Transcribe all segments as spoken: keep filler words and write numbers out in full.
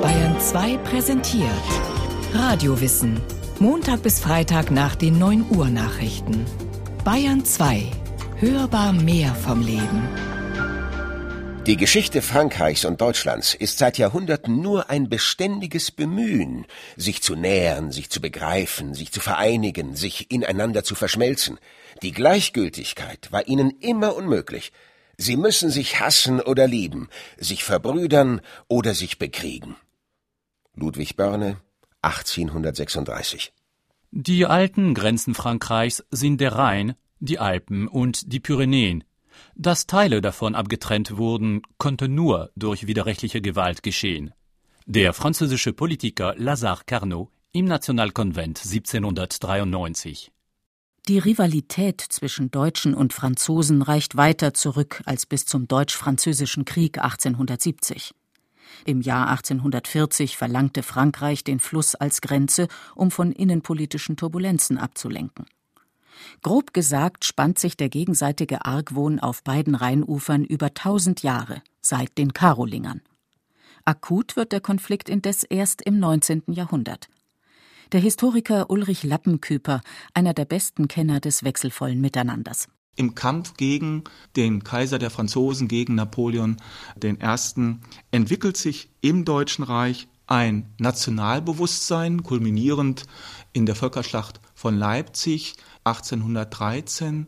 Bayern zwei präsentiert Radiowissen. Montag bis Freitag nach den neun Uhr Nachrichten. Bayern zwei. Hörbar mehr vom Leben. Die Geschichte Frankreichs und Deutschlands ist seit Jahrhunderten nur ein beständiges Bemühen, sich zu nähern, sich zu begreifen, sich zu vereinigen, sich ineinander zu verschmelzen. Die Gleichgültigkeit war ihnen immer unmöglich. Sie müssen sich hassen oder lieben, sich verbrüdern oder sich bekriegen. Ludwig Börne, achtzehnhundertsechsunddreißig. Die alten Grenzen Frankreichs sind der Rhein, die Alpen und die Pyrenäen. Dass Teile davon abgetrennt wurden, konnte nur durch widerrechtliche Gewalt geschehen. Der französische Politiker Lazare Carnot im Nationalkonvent siebzehnhundertdreiundneunzig. Die Rivalität zwischen Deutschen und Franzosen reicht weiter zurück als bis zum Deutsch-Französischen Krieg achtzehnhundertsiebzig. Im Jahr achtzehnhundertvierzig verlangte Frankreich den Fluss als Grenze, um von innenpolitischen Turbulenzen abzulenken. Grob gesagt spannt sich der gegenseitige Argwohn auf beiden Rheinufern über tausend Jahre, seit den Karolingern. Akut wird der Konflikt indes erst im neunzehnten Jahrhundert. Der Historiker Ulrich Lappenköper, einer der besten Kenner des wechselvollen Miteinanders. Im Kampf gegen den Kaiser der Franzosen, gegen Napoleon den Ersten entwickelt sich im Deutschen Reich ein Nationalbewusstsein, kulminierend in der Völkerschlacht von Leipzig achtzehnhundertdreizehn.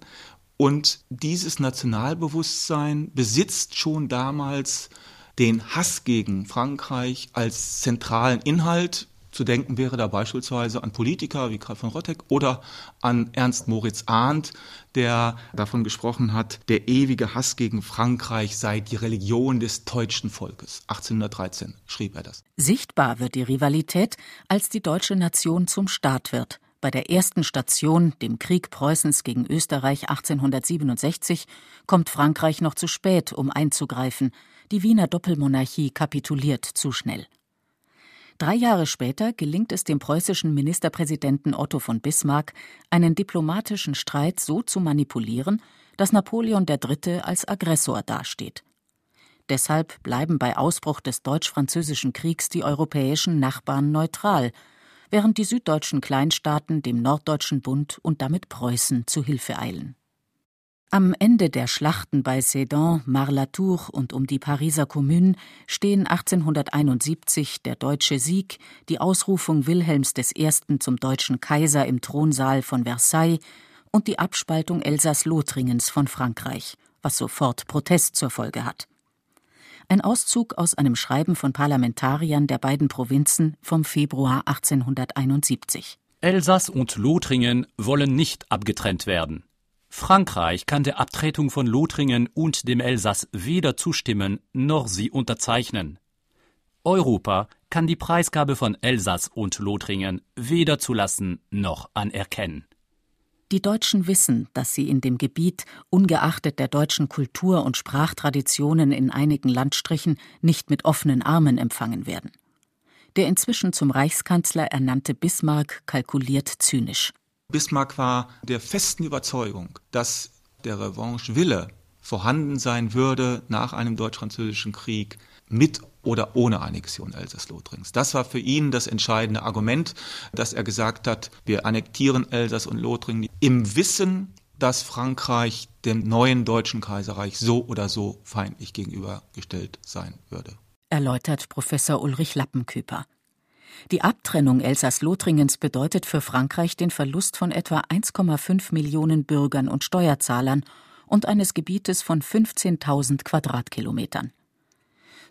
Und dieses Nationalbewusstsein besitzt schon damals den Hass gegen Frankreich als zentralen Inhalt. Zu denken wäre da beispielsweise an Politiker wie Karl von Rotteck oder an Ernst Moritz Arndt, der davon gesprochen hat, der ewige Hass gegen Frankreich sei die Religion des deutschen Volkes. achtzehnhundertdreizehn schrieb er das. Sichtbar wird die Rivalität, als die deutsche Nation zum Staat wird. Bei der ersten Station, dem Krieg Preußens gegen Österreich achtzehnhundertsiebenundsechzig, kommt Frankreich noch zu spät, um einzugreifen. Die Wiener Doppelmonarchie kapituliert zu schnell. Drei Jahre später gelingt es dem preußischen Ministerpräsidenten Otto von Bismarck, einen diplomatischen Streit so zu manipulieren, dass Napoleon der Dritte als Aggressor dasteht. Deshalb bleiben bei Ausbruch des Deutsch-Französischen Kriegs die europäischen Nachbarn neutral, während die süddeutschen Kleinstaaten dem Norddeutschen Bund und damit Preußen zu Hilfe eilen. Am Ende der Schlachten bei Sedan, Marlatour und um die Pariser Kommune stehen achtzehnhunderteinundsiebzig der deutsche Sieg, die Ausrufung Wilhelms des Ersten zum deutschen Kaiser im Thronsaal von Versailles und die Abspaltung Elsass-Lothringens von Frankreich, was sofort Protest zur Folge hat. Ein Auszug aus einem Schreiben von Parlamentariern der beiden Provinzen vom Februar achtzehnhunderteinundsiebzig. Elsass und Lothringen wollen nicht abgetrennt werden. Frankreich kann der Abtretung von Lothringen und dem Elsass weder zustimmen, noch sie unterzeichnen. Europa kann die Preisgabe von Elsass und Lothringen weder zulassen, noch anerkennen. Die Deutschen wissen, dass sie in dem Gebiet, ungeachtet der deutschen Kultur und Sprachtraditionen in einigen Landstrichen, nicht mit offenen Armen empfangen werden. Der inzwischen zum Reichskanzler ernannte Bismarck kalkuliert zynisch. Bismarck war der festen Überzeugung, dass der Revanchewille vorhanden sein würde nach einem deutsch-französischen Krieg mit oder ohne Annexion Elsass-Lothringens. Das war für ihn das entscheidende Argument, dass er gesagt hat, wir annektieren Elsass und Lothringen im Wissen, dass Frankreich dem neuen deutschen Kaiserreich so oder so feindlich gegenübergestellt sein würde. Erläutert Professor Ulrich Lappenköper. Die Abtrennung Elsass-Lothringens bedeutet für Frankreich den Verlust von etwa eins Komma fünf Millionen Bürgern und Steuerzahlern und eines Gebietes von fünfzehntausend Quadratkilometern.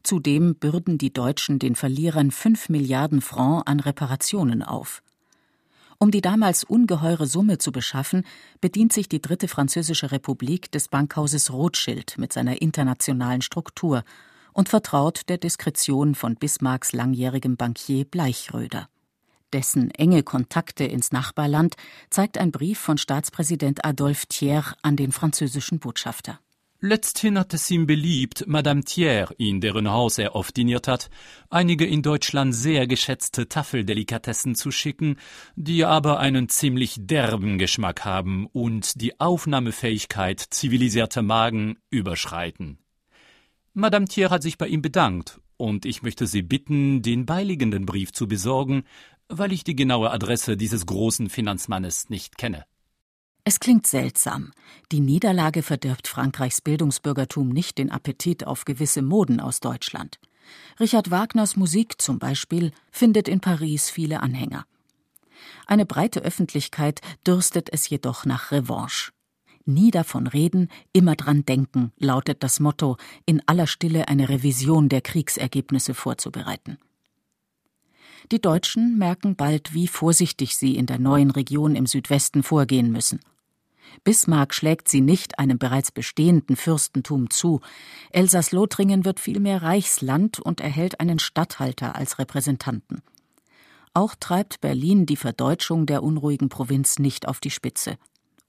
Zudem bürden die Deutschen den Verlierern fünf Milliarden Francs an Reparationen auf. Um die damals ungeheure Summe zu beschaffen, bedient sich die Dritte Französische Republik des Bankhauses Rothschild mit seiner internationalen Struktur – und vertraut der Diskretion von Bismarcks langjährigem Bankier Bleichröder. Dessen enge Kontakte ins Nachbarland zeigt ein Brief von Staatspräsident Adolphe Thiers an den französischen Botschafter. Letzthin hat es ihm beliebt, Madame Thiers, in deren Haus er oft diniert hat, einige in Deutschland sehr geschätzte Tafeldelikatessen zu schicken, die aber einen ziemlich derben Geschmack haben und die Aufnahmefähigkeit zivilisierter Magen überschreiten. Madame Thiers hat sich bei ihm bedankt und ich möchte Sie bitten, den beiliegenden Brief zu besorgen, weil ich die genaue Adresse dieses großen Finanzmannes nicht kenne. Es klingt seltsam. Die Niederlage verdirbt Frankreichs Bildungsbürgertum nicht den Appetit auf gewisse Moden aus Deutschland. Richard Wagners Musik zum Beispiel findet in Paris viele Anhänger. Eine breite Öffentlichkeit dürstet es jedoch nach Revanche. Nie davon reden, immer dran denken, lautet das Motto, in aller Stille eine Revision der Kriegsergebnisse vorzubereiten. Die Deutschen merken bald, wie vorsichtig sie in der neuen Region im Südwesten vorgehen müssen. Bismarck schlägt sie nicht einem bereits bestehenden Fürstentum zu. Elsass-Lothringen wird vielmehr Reichsland und erhält einen Statthalter als Repräsentanten. Auch treibt Berlin die Verdeutschung der unruhigen Provinz nicht auf die Spitze.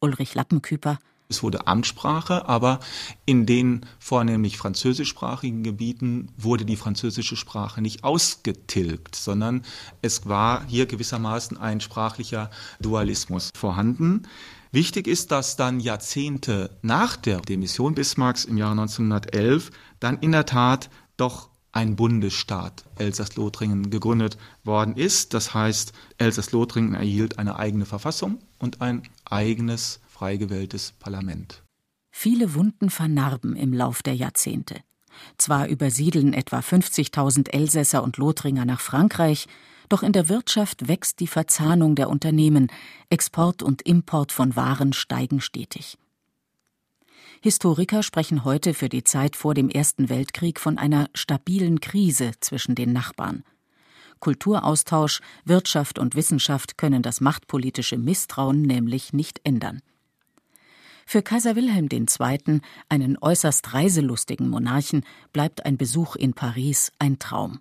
Ulrich Lappenköper. Es wurde Amtssprache, aber in den vornehmlich französischsprachigen Gebieten wurde die französische Sprache nicht ausgetilgt, sondern es war hier gewissermaßen ein sprachlicher Dualismus vorhanden. Wichtig ist, dass dann Jahrzehnte nach der Demission Bismarcks im Jahre neunzehnhundertelf dann in der Tat doch ein Bundesstaat Elsass-Lothringen gegründet worden ist. Das heißt, Elsass-Lothringen erhielt eine eigene Verfassung und ein eigenes frei gewähltes Parlament. Viele Wunden vernarben im Lauf der Jahrzehnte. Zwar übersiedeln etwa fünfzigtausend Elsässer und Lothringer nach Frankreich, doch in der Wirtschaft wächst die Verzahnung der Unternehmen. Export und Import von Waren steigen stetig. Historiker sprechen heute für die Zeit vor dem Ersten Weltkrieg von einer stabilen Krise zwischen den Nachbarn. Kulturaustausch, Wirtschaft und Wissenschaft können das machtpolitische Misstrauen nämlich nicht ändern. Für Kaiser Wilhelm der Zweite., einen äußerst reiselustigen Monarchen, bleibt ein Besuch in Paris ein Traum.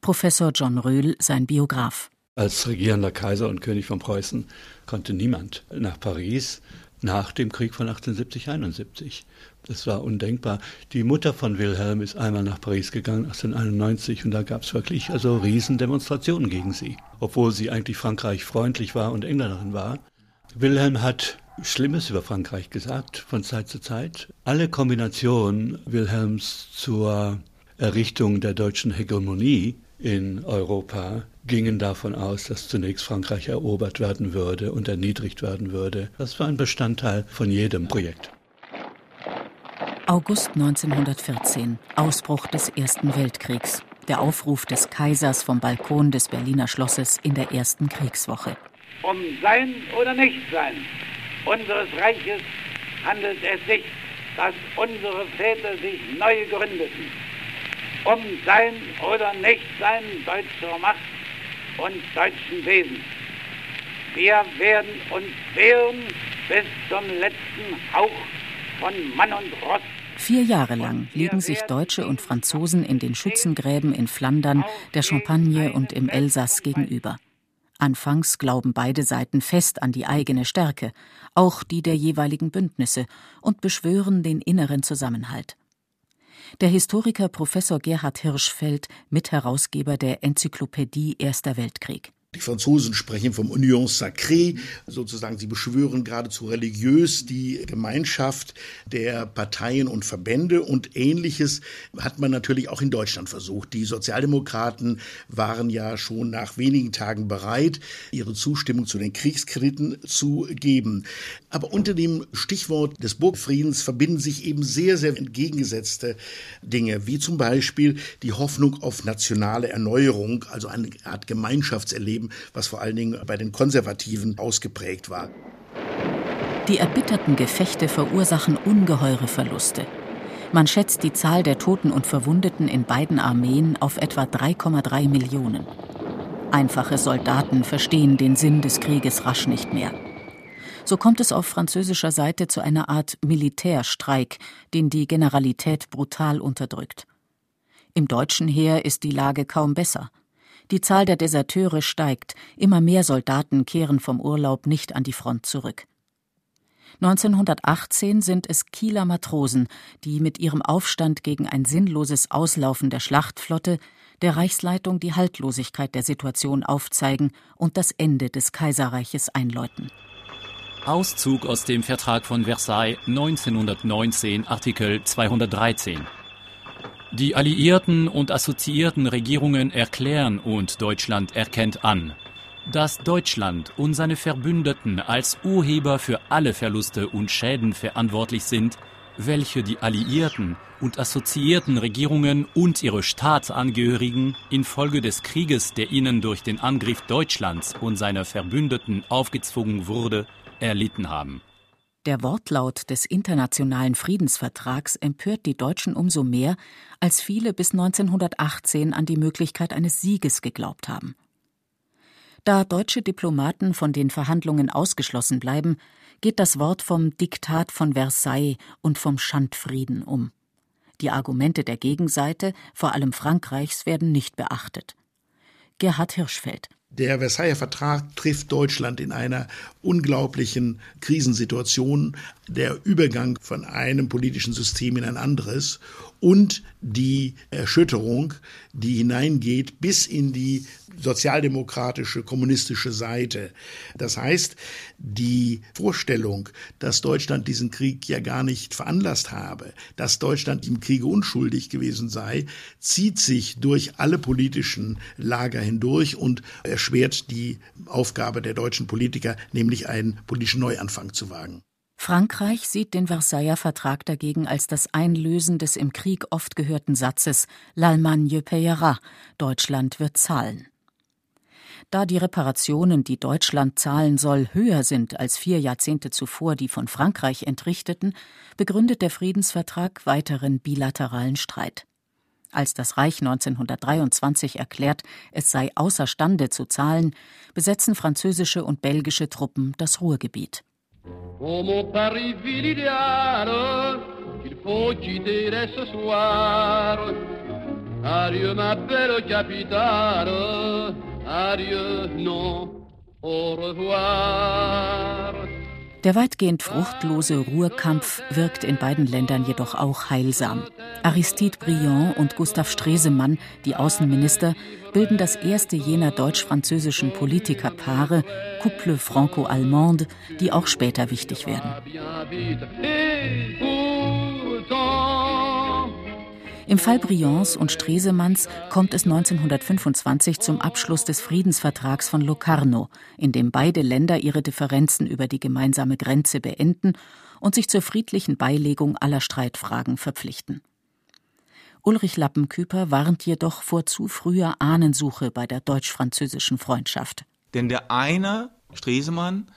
Professor John Röhl, sein Biograf. Als regierender Kaiser und König von Preußen konnte niemand nach Paris nach dem Krieg von achtzehnhundertsiebzig einundsiebzig. Das war undenkbar. Die Mutter von Wilhelm ist einmal nach Paris gegangen, achtzehnhunderteinundneunzig, und da gab es wirklich also Riesendemonstrationen gegen sie, obwohl sie eigentlich Frankreich freundlich war und Engländerin war. Wilhelm hat Schlimmes über Frankreich gesagt, von Zeit zu Zeit. Alle Kombinationen Wilhelms zur Errichtung der deutschen Hegemonie in Europa gingen davon aus, dass zunächst Frankreich erobert werden würde und erniedrigt werden würde. Das war ein Bestandteil von jedem Projekt. August neunzehnhundertvierzehn, Ausbruch des Ersten Weltkriegs. Der Aufruf des Kaisers vom Balkon des Berliner Schlosses in der ersten Kriegswoche. Um Sein oder Nichtsein unseres Reiches handelt es sich, dass unsere Väter sich neu gründeten. Um Sein oder Nichtsein deutscher Macht und deutschen Wesen. Wir werden uns wehren bis zum letzten Hauch von Mann und Ross. Vier Jahre lang legen sich Deutsche und Franzosen in den Schützengräben in Flandern, der Champagne und im Elsass gegenüber. Anfangs glauben beide Seiten fest an die eigene Stärke, auch die der jeweiligen Bündnisse, und beschwören den inneren Zusammenhalt. Der Historiker Professor Gerhard Hirschfeld, Mitherausgeber der Enzyklopädie Erster Weltkrieg. Die Franzosen sprechen vom Union Sacrée, sozusagen sie beschwören geradezu religiös die Gemeinschaft der Parteien und Verbände, und Ähnliches hat man natürlich auch in Deutschland versucht. Die Sozialdemokraten waren ja schon nach wenigen Tagen bereit, ihre Zustimmung zu den Kriegskrediten zu geben. Aber unter dem Stichwort des Burgfriedens verbinden sich eben sehr, sehr entgegengesetzte Dinge, wie zum Beispiel die Hoffnung auf nationale Erneuerung, also eine Art Gemeinschaftserleben, was vor allen Dingen bei den Konservativen ausgeprägt war. Die erbitterten Gefechte verursachen ungeheure Verluste. Man schätzt die Zahl der Toten und Verwundeten in beiden Armeen auf etwa drei Komma drei Millionen. Einfache Soldaten verstehen den Sinn des Krieges rasch nicht mehr. So kommt es auf französischer Seite zu einer Art Militärstreik, den die Generalität brutal unterdrückt. Im deutschen Heer ist die Lage kaum besser. Die Zahl der Deserteure steigt, immer mehr Soldaten kehren vom Urlaub nicht an die Front zurück. neunzehnhundertachtzehn sind es Kieler Matrosen, die mit ihrem Aufstand gegen ein sinnloses Auslaufen der Schlachtflotte der Reichsleitung die Haltlosigkeit der Situation aufzeigen und das Ende des Kaiserreiches einläuten. Auszug aus dem Vertrag von Versailles neunzehnhundertneunzehn, Artikel zweihundertdreizehn. Die alliierten und assoziierten Regierungen erklären und Deutschland erkennt an, dass Deutschland und seine Verbündeten als Urheber für alle Verluste und Schäden verantwortlich sind, welche die alliierten und assoziierten Regierungen und ihre Staatsangehörigen infolge des Krieges, der ihnen durch den Angriff Deutschlands und seiner Verbündeten aufgezwungen wurde, erlitten haben. Der Wortlaut des Internationalen Friedensvertrags empört die Deutschen umso mehr, als viele bis neunzehnhundertachtzehn an die Möglichkeit eines Sieges geglaubt haben. Da deutsche Diplomaten von den Verhandlungen ausgeschlossen bleiben, geht das Wort vom Diktat von Versailles und vom Schandfrieden um. Die Argumente der Gegenseite, vor allem Frankreichs, werden nicht beachtet. Gerhard Hirschfeld. Der Versailler Vertrag trifft Deutschland in einer unglaublichen Krisensituation. Der Übergang von einem politischen System in ein anderes und die Erschütterung, die hineingeht bis in die sozialdemokratische, kommunistische Seite. Das heißt, die Vorstellung, dass Deutschland diesen Krieg ja gar nicht veranlasst habe, dass Deutschland im Kriege unschuldig gewesen sei, zieht sich durch alle politischen Lager hindurch und erschwert die Aufgabe der deutschen Politiker, nämlich einen politischen Neuanfang zu wagen. Frankreich sieht den Versailler Vertrag dagegen als das Einlösen des im Krieg oft gehörten Satzes L'Allemagne payera, Deutschland wird zahlen. Da die Reparationen, die Deutschland zahlen soll, höher sind als vier Jahrzehnte zuvor die von Frankreich entrichteten, begründet der Friedensvertrag weiteren bilateralen Streit. Als das Reich neunzehnhundertdreiundzwanzig erklärt, es sei außerstande zu zahlen, besetzen französische und belgische Truppen das Ruhrgebiet. Oh mon Paris, ville idéale, qu'il faut quitter dès ce soir. Adieu ma belle capitale, adieu, non, au revoir. Der weitgehend fruchtlose Ruhrkampf wirkt in beiden Ländern jedoch auch heilsam. Aristide Briand und Gustav Stresemann, die Außenminister, bilden das erste jener deutsch-französischen Politikerpaare, Couple franco-allemande, die auch später wichtig werden. Im Fall Briands und Stresemanns kommt es neunzehnhundertfünfundzwanzig zum Abschluss des Friedensvertrags von Locarno, in dem beide Länder ihre Differenzen über die gemeinsame Grenze beenden und sich zur friedlichen Beilegung aller Streitfragen verpflichten. Ulrich Lappenköper warnt jedoch vor zu früher Ahnensuche bei der deutsch-französischen Freundschaft. Denn der eine, Stresemann,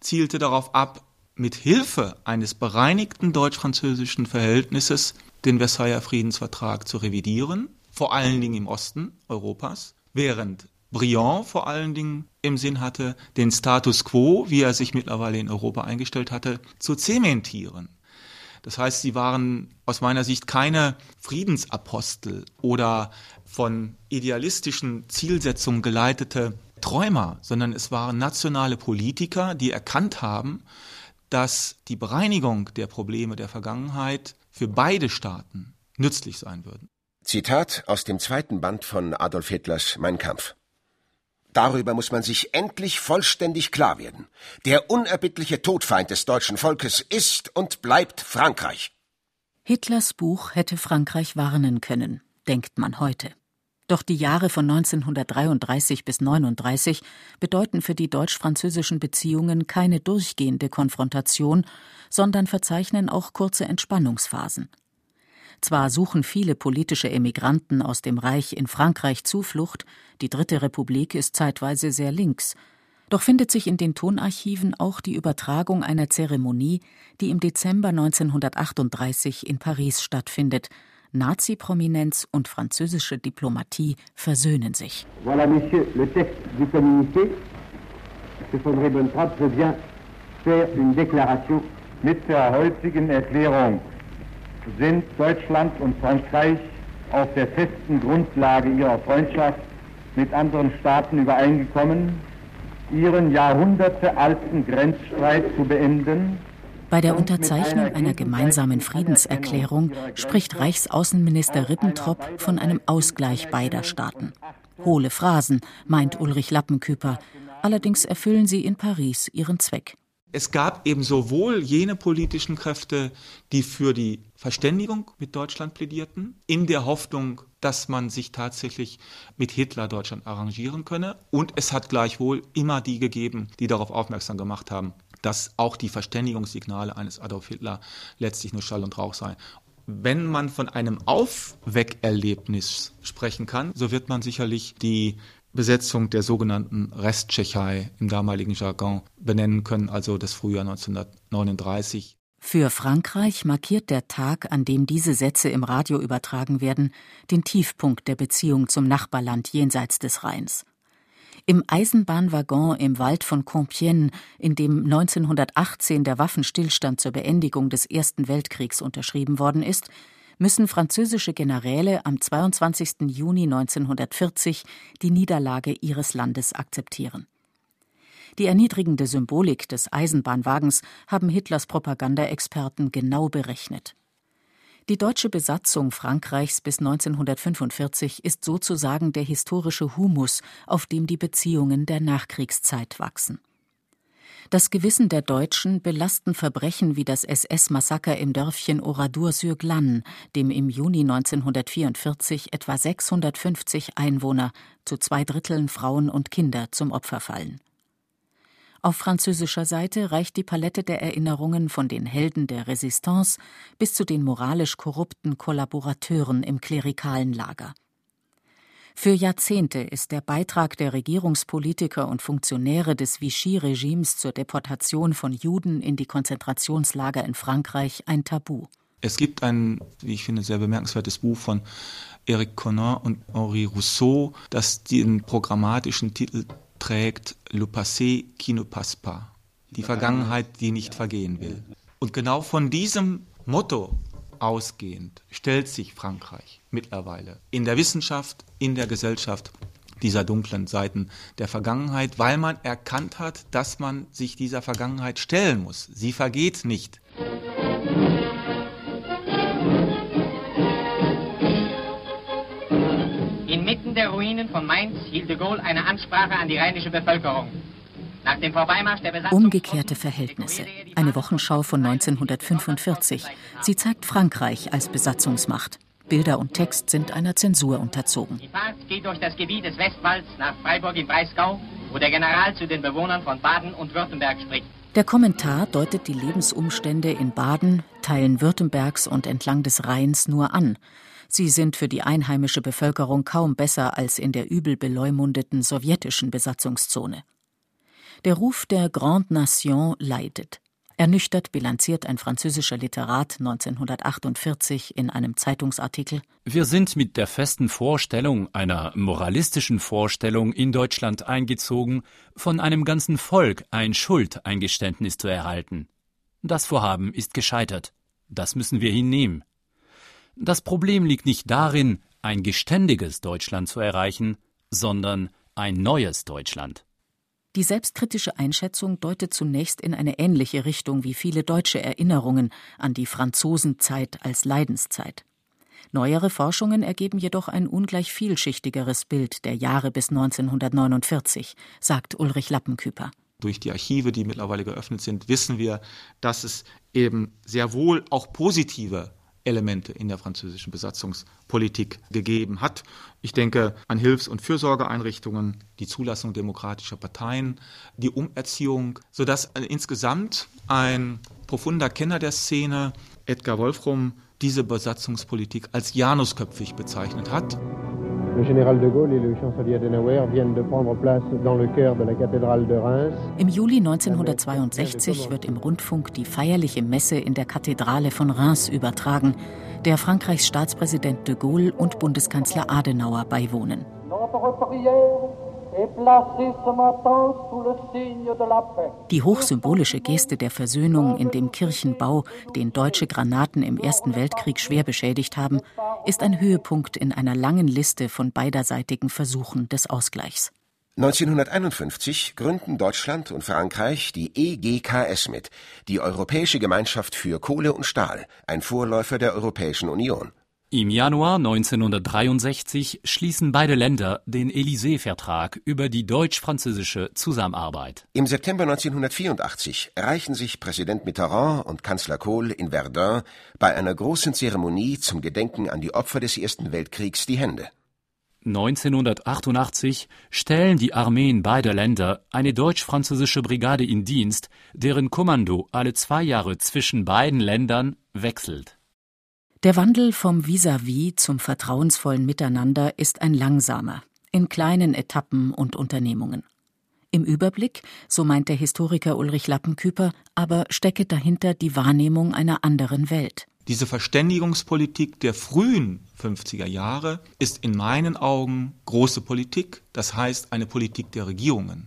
zielte darauf ab, mit Hilfe eines bereinigten deutsch-französischen Verhältnisses den Versailler Friedensvertrag zu revidieren, vor allen Dingen im Osten Europas, während Briand vor allen Dingen im Sinn hatte, den Status quo, wie er sich mittlerweile in Europa eingestellt hatte, zu zementieren. Das heißt, sie waren aus meiner Sicht keine Friedensapostel oder von idealistischen Zielsetzungen geleitete Träumer, sondern es waren nationale Politiker, die erkannt haben, dass die Bereinigung der Probleme der Vergangenheit für beide Staaten nützlich sein würden. Zitat aus dem zweiten Band von Adolf Hitlers Mein Kampf. Darüber muss man sich endlich vollständig klar werden. Der unerbittliche Todfeind des deutschen Volkes ist und bleibt Frankreich. Hitlers Buch hätte Frankreich warnen können, denkt man heute. Doch die Jahre von neunzehnhundertdreiunddreißig bis neunzehnhundertneununddreißig bedeuten für die deutsch-französischen Beziehungen keine durchgehende Konfrontation, sondern verzeichnen auch kurze Entspannungsphasen. Zwar suchen viele politische Emigranten aus dem Reich in Frankreich Zuflucht, die Dritte Republik ist zeitweise sehr links, doch findet sich in den Tonarchiven auch die Übertragung einer Zeremonie, die im Dezember neunzehnhundertachtunddreißig in Paris stattfindet. Nazi-Prominenz und französische Diplomatie versöhnen sich. Voilà, Monsieur, le texte du communiqué. Von Ribbentrop veut bien faire une déclaration. Mit der heutigen Erklärung sind Deutschland und Frankreich auf der festen Grundlage ihrer Freundschaft mit anderen Staaten übereingekommen, ihren jahrhundertealten Grenzstreit zu beenden. Bei der Unterzeichnung einer gemeinsamen Friedenserklärung spricht Reichsaußenminister Ribbentrop von einem Ausgleich beider Staaten. Hohle Phrasen, meint Ulrich Lappenköper, allerdings erfüllen sie in Paris ihren Zweck. Es gab eben sowohl jene politischen Kräfte, die für die Verständigung mit Deutschland plädierten, in der Hoffnung, dass man sich tatsächlich mit Hitler Deutschland arrangieren könne. Und es hat gleichwohl immer die gegeben, die darauf aufmerksam gemacht haben, dass auch die Verständigungssignale eines Adolf Hitler letztlich nur Schall und Rauch seien. Wenn man von einem Aufweckerlebnis sprechen kann, so wird man sicherlich die Besetzung der sogenannten Resttschechei im damaligen Jargon benennen können, also das Frühjahr neunzehnhundertneununddreißig. Für Frankreich markiert der Tag, an dem diese Sätze im Radio übertragen werden, den Tiefpunkt der Beziehung zum Nachbarland jenseits des Rheins. Im Eisenbahnwaggon im Wald von Compiègne, in dem neunzehnhundertachtzehn der Waffenstillstand zur Beendigung des Ersten Weltkriegs unterschrieben worden ist, müssen französische Generäle am zweiundzwanzigsten Juni neunzehnhundertvierzig die Niederlage ihres Landes akzeptieren. Die erniedrigende Symbolik des Eisenbahnwagens haben Hitlers Propagandaexperten genau berechnet. Die deutsche Besatzung Frankreichs bis neunzehnhundertfünfundvierzig ist sozusagen der historische Humus, auf dem die Beziehungen der Nachkriegszeit wachsen. Das Gewissen der Deutschen belasten Verbrechen wie das S S-Massaker im Dörfchen Oradour-sur-Glan, dem im Juni neunzehnhundertvierundvierzig etwa sechshundertfünfzig Einwohner, zu zwei Dritteln Frauen und Kinder, zum Opfer fallen. Auf französischer Seite reicht die Palette der Erinnerungen von den Helden der Resistance bis zu den moralisch korrupten Kollaborateuren im klerikalen Lager. Für Jahrzehnte ist der Beitrag der Regierungspolitiker und Funktionäre des Vichy-Regimes zur Deportation von Juden in die Konzentrationslager in Frankreich ein Tabu. Es gibt ein, wie ich finde, sehr bemerkenswertes Buch von Eric Conan und Henri Rousseau, das den programmatischen Titel trägt Le passé qui ne passe pas, die Vergangenheit, die nicht vergehen will. Und genau von diesem Motto ausgehend stellt sich Frankreich mittlerweile in der Wissenschaft, in der Gesellschaft dieser dunklen Seiten der Vergangenheit, weil man erkannt hat, dass man sich dieser Vergangenheit stellen muss. Sie vergeht nicht. Inmitten der Ruinen von Mainz hielt de Gaulle eine Ansprache an die rheinische Bevölkerung. Nach dem Vorbeimarsch der Besatzung... Umgekehrte Verhältnisse. Eine Wochenschau von neunzehnhundertfünfundvierzig. Sie zeigt Frankreich als Besatzungsmacht. Bilder und Text sind einer Zensur unterzogen. Die Fahrt geht durch das Gebiet des Westwalds nach Freiburg im Breisgau, wo der General zu den Bewohnern von Baden und Württemberg spricht. Der Kommentar deutet die Lebensumstände in Baden, Teilen Württembergs und entlang des Rheins nur an. Sie sind für die einheimische Bevölkerung kaum besser als in der übel beleumundeten sowjetischen Besatzungszone. Der Ruf der Grande Nation leidet. Ernüchtert bilanziert ein französischer Literat neunzehnhundertachtundvierzig in einem Zeitungsartikel: Wir sind mit der festen Vorstellung, einer moralistischen Vorstellung, in Deutschland eingezogen, von einem ganzen Volk ein Schuldeingeständnis zu erhalten. Das Vorhaben ist gescheitert. Das müssen wir hinnehmen. Das Problem liegt nicht darin, ein geständiges Deutschland zu erreichen, sondern ein neues Deutschland. Die selbstkritische Einschätzung deutet zunächst in eine ähnliche Richtung wie viele deutsche Erinnerungen an die Franzosenzeit als Leidenszeit. Neuere Forschungen ergeben jedoch ein ungleich vielschichtigeres Bild der Jahre bis neunzehnhundertneunundvierzig, sagt Ulrich Lappenköper. Durch die Archive, die mittlerweile geöffnet sind, wissen wir, dass es eben sehr wohl auch positive Elemente in der französischen Besatzungspolitik gegeben hat. Ich denke an Hilfs- und Fürsorgeeinrichtungen, die Zulassung demokratischer Parteien, die Umerziehung, sodass insgesamt ein profunder Kenner der Szene, Edgar Wolfram, diese Besatzungspolitik als janusköpfig bezeichnet hat. Im Juli neunzehnhundertzweiundsechzig wird im Rundfunk die feierliche Messe in der Kathedrale von Reims übertragen, der Frankreichs Staatspräsident de Gaulle und Bundeskanzler Adenauer beiwohnen. Die hochsymbolische Geste der Versöhnung in dem Kirchenbau, den deutsche Granaten im Ersten Weltkrieg schwer beschädigt haben, ist ein Höhepunkt in einer langen Liste von beiderseitigen Versuchen des Ausgleichs. neunzehnhunderteinundfünfzig gründen Deutschland und Frankreich die E G K S mit, die Europäische Gemeinschaft für Kohle und Stahl, ein Vorläufer der Europäischen Union. Im Januar neunzehnhundertdreiundsechzig schließen beide Länder den Élysée-Vertrag über die deutsch-französische Zusammenarbeit. Im September neunzehnhundertvierundachtzig erreichen sich Präsident Mitterrand und Kanzler Kohl in Verdun bei einer großen Zeremonie zum Gedenken an die Opfer des Ersten Weltkriegs die Hände. neunzehnhundertachtundachtzig stellen die Armeen beider Länder eine deutsch-französische Brigade in Dienst, deren Kommando alle zwei Jahre zwischen beiden Ländern wechselt. Der Wandel vom Vis-à-vis zum vertrauensvollen Miteinander ist ein langsamer, in kleinen Etappen und Unternehmungen. Im Überblick, so meint der Historiker Ulrich Lappenköper, aber stecke dahinter die Wahrnehmung einer anderen Welt. Diese Verständigungspolitik der frühen fünfziger Jahre ist in meinen Augen große Politik, das heißt eine Politik der Regierungen.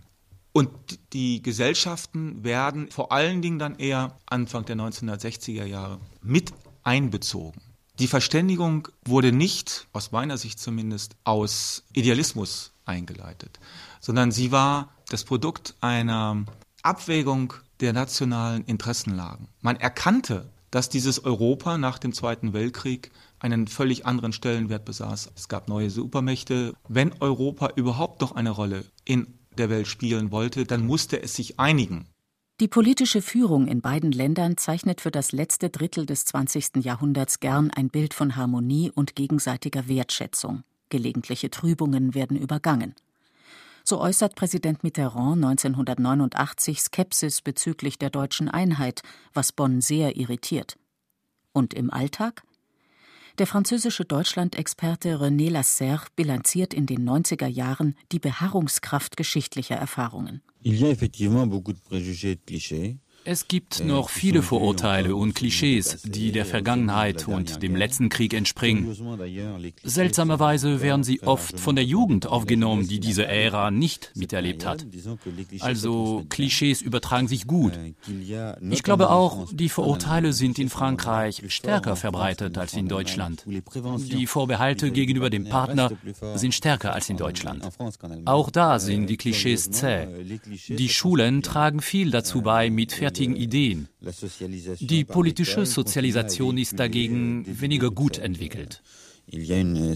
Und die Gesellschaften werden vor allen Dingen dann eher Anfang der neunzehnhundertsechziger Jahre mit einbezogen. Die Verständigung wurde nicht, aus meiner Sicht zumindest, aus Idealismus eingeleitet, sondern sie war das Produkt einer Abwägung der nationalen Interessenlagen. Man erkannte, dass dieses Europa nach dem Zweiten Weltkrieg einen völlig anderen Stellenwert besaß. Es gab neue Supermächte. Wenn Europa überhaupt noch eine Rolle in der Welt spielen wollte, dann musste es sich einigen. Die politische Führung in beiden Ländern zeichnet für das letzte Drittel des zwanzigsten Jahrhunderts gern ein Bild von Harmonie und gegenseitiger Wertschätzung. Gelegentliche Trübungen werden übergangen. So äußert Präsident Mitterrand neunzehnhundertneunundachtzig Skepsis bezüglich der deutschen Einheit, was Bonn sehr irritiert. Und im Alltag? Der französische Deutschland-Experte René Lasserre bilanziert in den neunziger Jahren die Beharrungskraft geschichtlicher Erfahrungen. Es gibt noch viele Vorurteile und Klischees, die der Vergangenheit und dem letzten Krieg entspringen. Seltsamerweise werden sie oft von der Jugend aufgenommen, die diese Ära nicht miterlebt hat. Also Klischees übertragen sich gut. Ich glaube auch, die Vorurteile sind in Frankreich stärker verbreitet als in Deutschland. Die Vorbehalte gegenüber dem Partner sind stärker als in Deutschland. Auch da sind die Klischees zäh. Die Schulen tragen viel dazu bei, mit Ideen. Die politische Sozialisation ist dagegen weniger gut entwickelt. Weil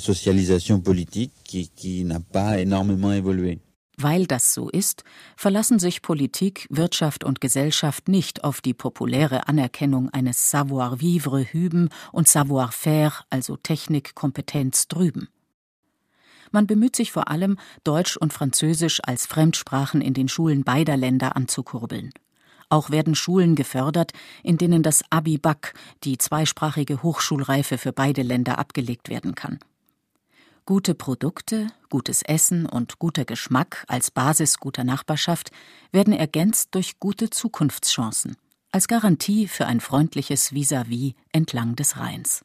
das so ist, verlassen sich Politik, Wirtschaft und Gesellschaft nicht auf die populäre Anerkennung eines Savoir-vivre hüben und Savoir-faire, also Technik, Kompetenz drüben. Man bemüht sich vor allem, Deutsch und Französisch als Fremdsprachen in den Schulen beider Länder anzukurbeln. Auch werden Schulen gefördert, in denen das Abi-Bac, die zweisprachige Hochschulreife für beide Länder, abgelegt werden kann. Gute Produkte, gutes Essen und guter Geschmack als Basis guter Nachbarschaft werden ergänzt durch gute Zukunftschancen, als Garantie für ein freundliches Vis-à-vis entlang des Rheins.